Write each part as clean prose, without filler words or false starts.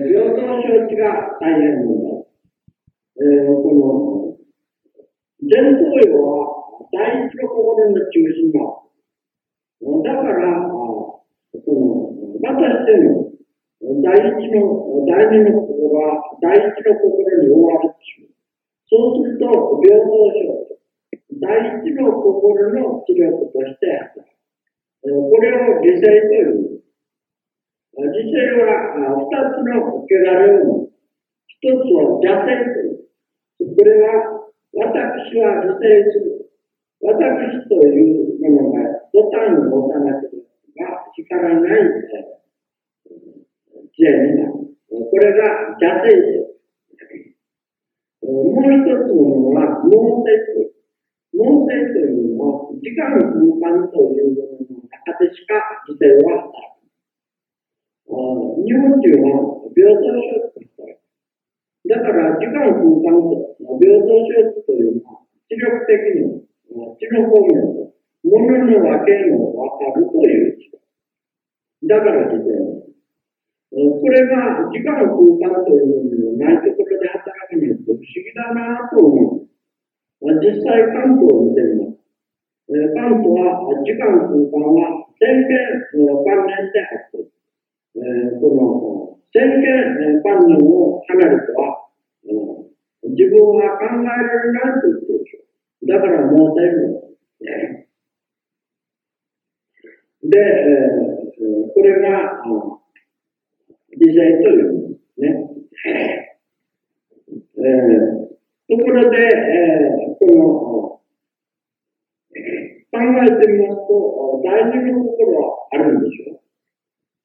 両手の承知が大変問題。この前頭葉は第一の心の中心だ。だからこのまたしても第二の心は第一の心に覆われてしまう。そうすると両頭承知、第一の心の知力として働く。これを理性という。理性は二つの受けられるもの。一つを邪性という。これは、私は理性する。私というものがボタンを押さなければ光らない知恵になる。これが邪性です。もう一つのものは脳性という。脳性というのは、時間の空間というものの中でしか理性はない。日本人は平等承知としたい。だから、時間空間と平等承知というのは、知力的に、知の方面と、物の分けるのを分かるという知。だから理性です。これが、時間空間というもののないところで働くのって不思議だなぁと思う。実際関東を見てみます。関東は時間空間は先見観念であって、この先見観念を離れては、自分は考えられないと言っている。だから脳性も。で、これが理性というね。ところで、この、考えてみますと、大事なところはあるんでしょう。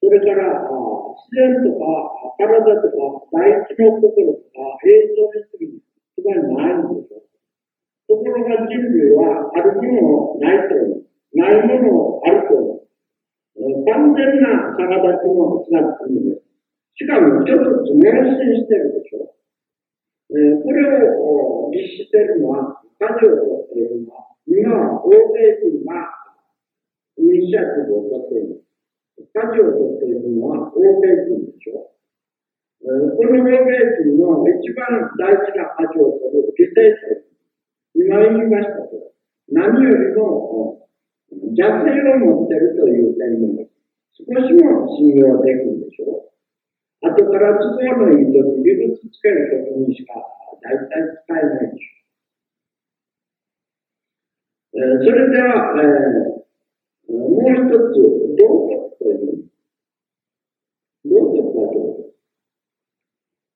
それから、自然とか体とか大事なところとか映像にするのはないんでしょう。ところが人類はあるものをないという、ないものをあるという、完全な差が立ちのつながっているんです。しかもちょっと迷信してるでしょう。これを律しているのは、家業としているのは、今は欧米人がイニシアチブを取っている。家業としているのは欧米人でしょう。この欧米人の一番大事な家業を取る理性と、今言いましたけど、何よりも邪性を持っているという点で、少しも信用できるんでしょう。あとから都合のいいとき、理屈つけるときにしか大体使えないでしょう。それでは、もう一つ、道徳という。道徳はどう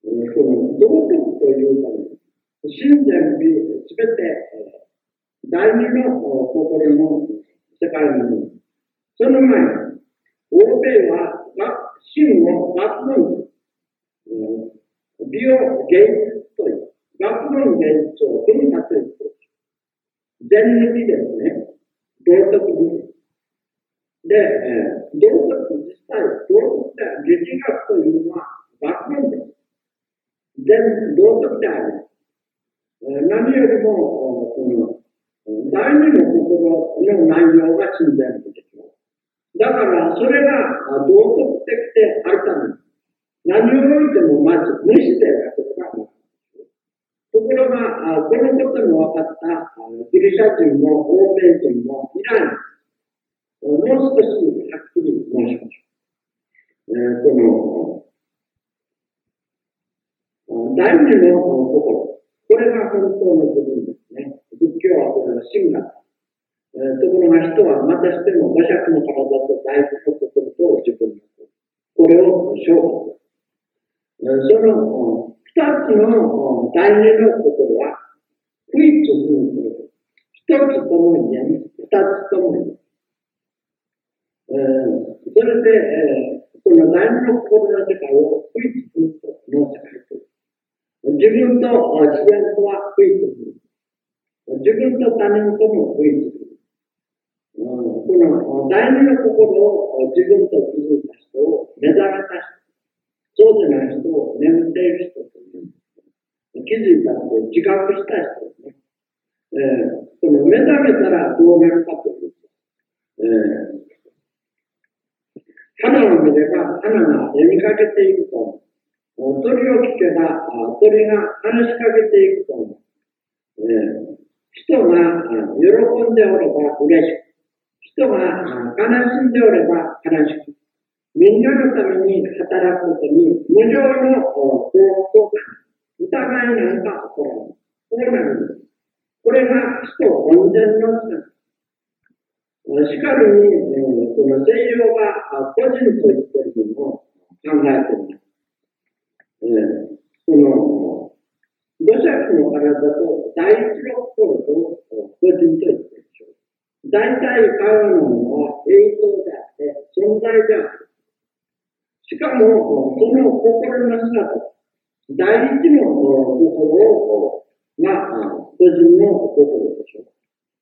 ですか？道徳というか、真善美、すべて、第二の心の世界のもの。その前に、欧米は、真を学問、美を芸術という、学問芸術を文化という、全抜きですね、道徳文化。で、道徳自体、道徳では劇学というのは学問です。全道徳であります。何よりも、第二の心の内容が真善美です。だから、それが道徳的であるために、何を言ってもまず無視でやることがない。ところが、このことも分かったギリシャ人も欧米人もいない。もう少しはっきり申しましょう。この、第二の心。これが本当の自分ですね。仏教はこれは真が。ところが人はまたしても五尺の体と大事な心と自分の心。これを称する。その二つの第二の心は、不一致する。一つとも言えない。二つとも言えない。それで、この第二の心の世界を不一致するの世界という。自分と自然とは不一致する。自分と他人とも不一致する。この第二の心を自分と気づいた人を目覚めた人、そうでない人を眠っている人という、気づいたので自覚した人ですね。この目覚めたらどうなるかというと、花を見れば花が絵にかけていると、それを聞けば、それが話しかけていくと、人が喜んでおれば嬉しく、人が悲しんでおれば悲しく、みんなのために働くことに無常の幸福感、疑いなんか起こらない。これなんです。これが人本然の姿。しかるに、この西洋が個人と言っているのを考えています。この土着の体と第一六法と個人と言っているでしょう。大体彼のものは栄光であって存在である。しかもその心の姿、第一の心が個人の心でしょう。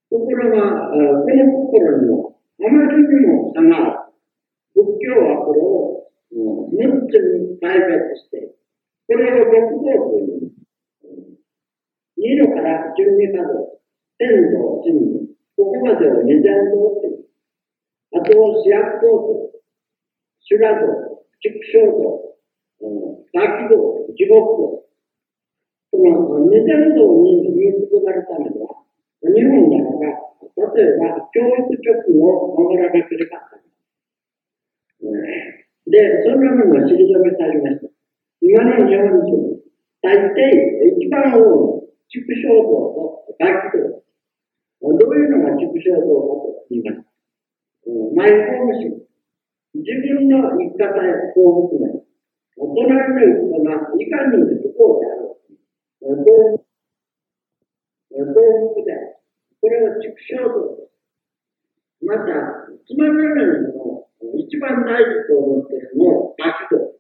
ところが、この心にもあまりにも差がある。仏教はこれを6つに解決して、これを六道という。2度から12か道、天道、神道、ここまでを二禅道という。あと、四薬道と、修羅道、畜生道、楽道、地獄道。この二禅道に結ばれたのでは、日本ならば、例えば教育局を守らなければならない。で、そんなものが知り止めされました。今の日本人、大抵一番多い畜生道と楽道。どういうのが畜生道かと言います。マイホーム心。自分の生き方や幸福な。隣の人がいかに不幸であろう。幸福である。これは畜生道です。また、つまらないの一番大事と思っているのを楽道。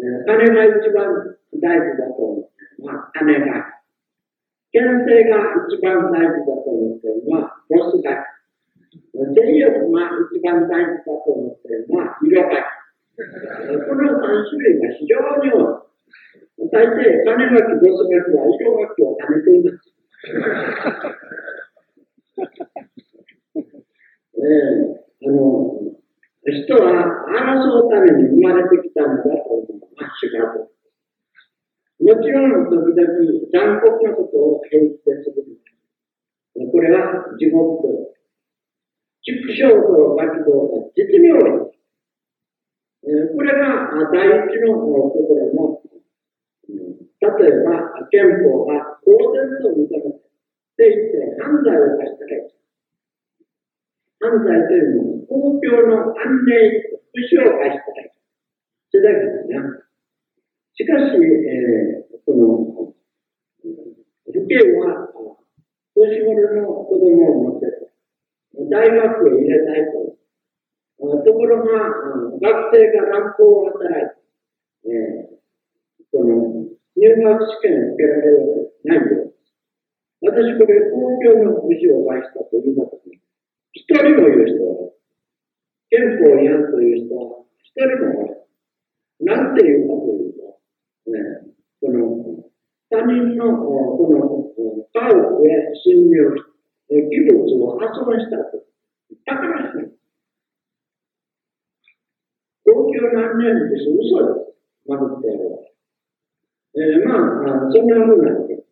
金が一番大事だと思っているのは金楽。権勢が一番大事だと思っているのはボス楽。勢力が一番大事だと思っているのは色楽。この3種類が非常に多い。大抵、金楽、ボス楽は色楽を兼ねています。人は争うために生まれてきたんだと思うのが修羅道。もちろん時々残酷なことを平気でする。これは地獄道。畜生道、楽道が絶妙です。これが第一の心の、例えば、憲法が公然と認めて、でいて犯罪を犯したらいい。犯罪というのは、公共の安寧、福祉を犯したらいい。それだけですね。しかし、この、父兄は、年頃の子供を持っている。大学へ入れたいと。ところが、学生が乱行を働いて、この入学試験を受けられるわけないようです。私、これ、公共の福祉を害したということに、一人も言う人は、憲法違反という人は、一人も言う。なんて言うかというと、この、他人の、この、家屋へ侵入して、器物を破損したと。だからですね。公共の安寧福祉、嘘です。守ってやるわけ。まあ、そんなふうなんです。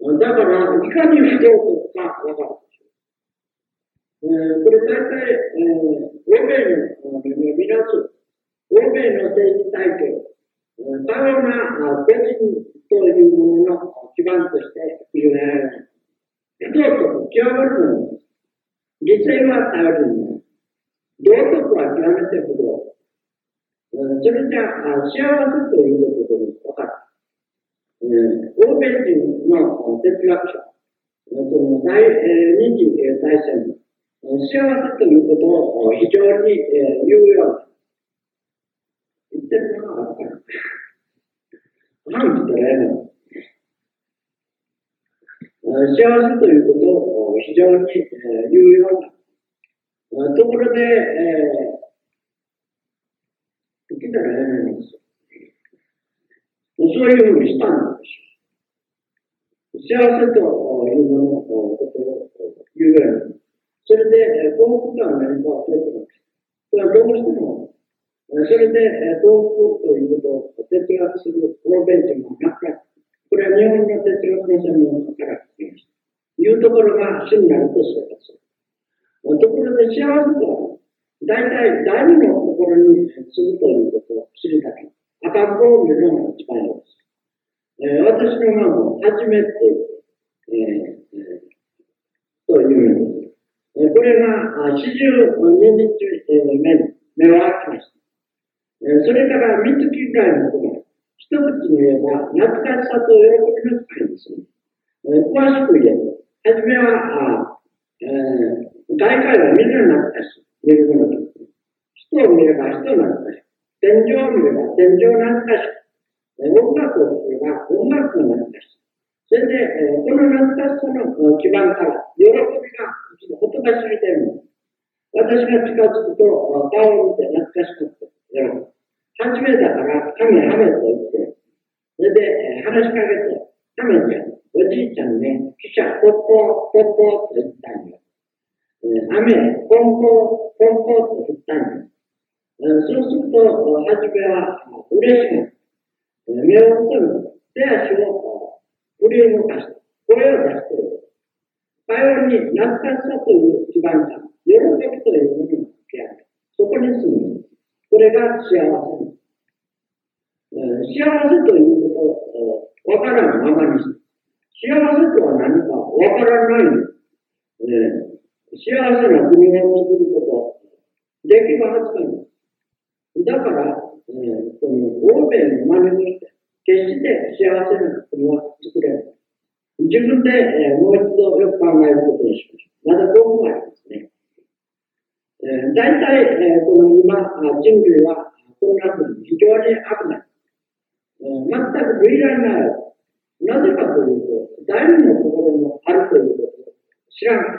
だから、いかに不幸かわかるでしょう。これ大体、欧米のみなす、欧米の政治体系、彼が個人というものの基盤として言われる。不幸と極まるものです。理性は頼るもの。道徳は極めて不幸。それじゃあ、幸せということです。欧米人の哲学者、第二次大戦の幸せということを非常に言うように言ってるのが分かる。何言ったらええの？幸せということを非常に言うようなところで、言ってたらええのです。そういうふうにしたんですよ。幸せというもののことを言うぐらい。それで、幸福感が何かを取っています。それはどうしても、それで、幸福ということを哲学する方便というのはなかった。これは日本の哲学の専門家から聞きました。いうところが親鸞とそうだそう。ところで幸せとは、大体誰の心に接するということを知るだけ。赤子を見るのが一番多いです。私の名も初めて、というのです。これが42日目を開きました。それから3月ぐらいのことが、一口に言えば懐かしさと喜びの深いですね。詳しく言えば、初めは、外界はみんな懐かしい。見るものです。人を見れば人懐かしい。天井を見れば天井懐かしい。音楽を見れば音楽懐かしい。それで、この懐かしさの基盤から、喜びが言葉知りているのです。私が近づくと、顔を見て懐かしかった。初めだから、ハメと言って、それで、話しかけて、ハメちゃん、おじいちゃんね、汽車、ポッポー、ポッポーって言ったんよ。雨、ポンポー、ポンポーって言ったんよ。そうすると、初めは嬉しかった。目をつむって、手足を振り動かして、声を出している。会話に懐かしさという基盤が、喜びというものが付き合う。そこに住んでいる。これが幸せ。幸せということをわからんままにして、幸せとは何かわからないんです。幸せな国を作ること、できるはずなんです。だから、この欧米の真似をして、決して幸せな国は作れない。自分で、もう一度よく考えることにしましょう。まだ5分前ですね。大体、この今、人類はこんなふうに非常に危ない。全く類類ない。なぜかというと、誰の心もあるということを知らない。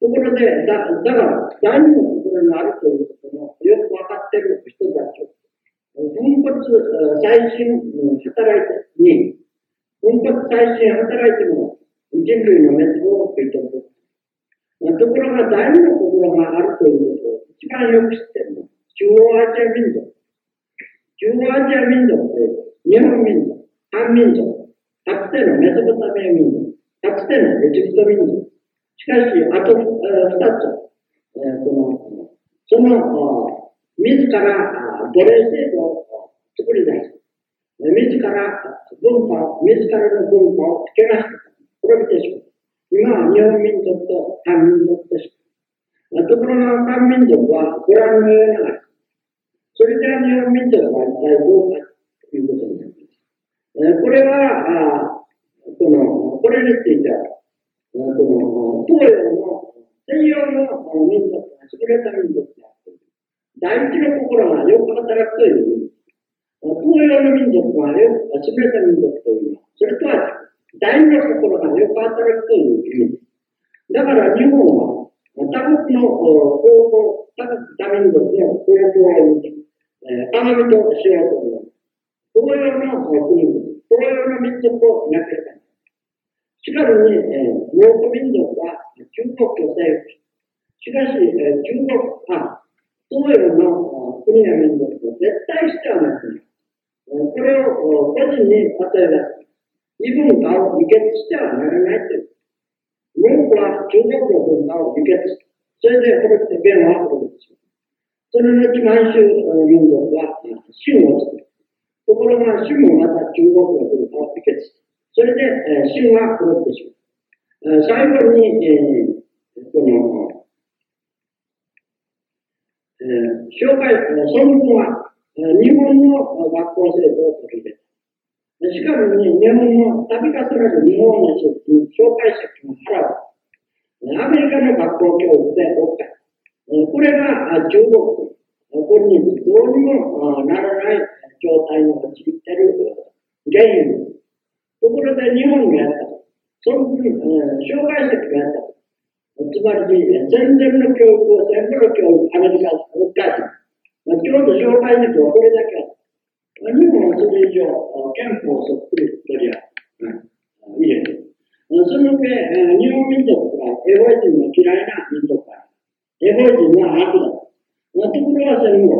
ところで、だから、誰の心もあるということもよくわかっている人たちを、奮発最新働いてに、奮発最新働いても人類の滅亡を食い止める。ところが、第二の心があるということを一番よく知っているのは、中央アジア民族。中央アジア民族という日本民族、漢民族、かつてのメソポタミア民族、かつてのエジプト民族。しかし、あと二つ、その自ら奴隷制度を作り出して、自らの文化を付け出して、滅びてしまう。今は日本民族と漢民族です。ところが漢民族はご覧のようなです。それでは日本民族は一体どうかということになります。これは、これについては、東洋の西洋の民族が優れた民族であって、第一の心がよく働くという意味。東洋の民族が優れた民族というのは、それとは第二の心がよく働くという意味です。だから日本は、他国の方法、他国多民族の方法を見て、鏡としようと思います。東洋の国々、東洋の民族をなければならない。しかもに、蒙古民族は中国と征服。しかし、中国は、東洋の国や民族を絶対してはなくなる。これを個人に例え出す。異文化を輸血してはならないという。蒙古は中国の文化を輸血して、それで滅びて元は滅びてしまう。その後、満州民族は清を作る。ところが清もまた中国の文化を輸血して、それで清は滅びてしまう。最後に、紹介、孫文は日本の学校制度を取り入れた。しかもね、日本の度重なる日本の食品、紹介食品を払う。アメリカの学校教育で6回。これが中国。これにどうにもならない状態に陥っている原因です。ところで日本がやった。その分、紹介食品がやった。つまり、戦前の教育を戦後の教育、アメリカは6回。今日の紹介食品はこれだけあった。日本はそれ以上、憲法をそっくり取り合う。見れる。その上、日本民族は英語人の嫌いな民族だ。英語人は悪だ。ところが戦後、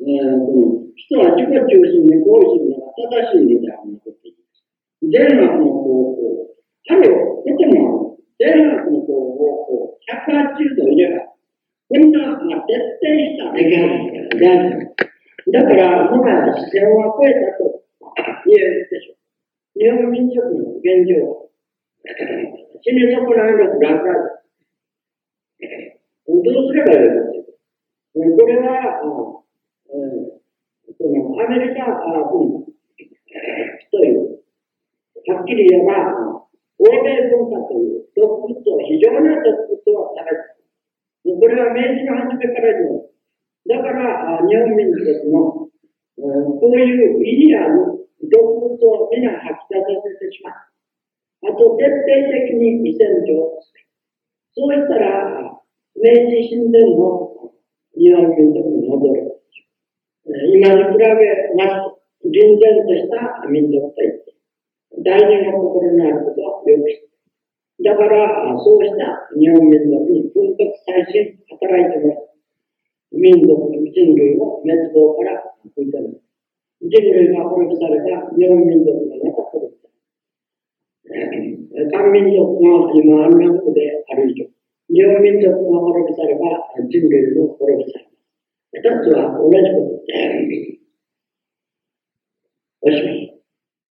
人は自己中心に合意するのがしいユダを残っていきます。デルマフの方法、彼を出ても、デルマフの方法を180度入れば、本当は徹底した出来事ですね。だから、もはや自然は超えたと言えるでしょう。日本民族の現状、死に損ないのブラザーどうすればいいのか。これは、アメリカ文化という、はっきり言えば、欧米文化という毒物を、非常な毒物を食べた。これは明治の初めからです。だから日本民族の、こういうイデアの毒物を皆吐き出させてしまう。あと徹底的に遺伝情報をする。そうしたら明治神殿も日本民族に戻る。今に比べますと凛然とした民族といって大事な心のあることをよく知って、だから、そうした日本民族に奮発再生働いてもらう。民族の人類を滅亡から救いたい。人類が滅ぼされた日本民族がまた滅びた。漢民族が今安楽である以上、日本民族が滅ぼされば人類も滅ぼされる。二つは同じことで、おしまい。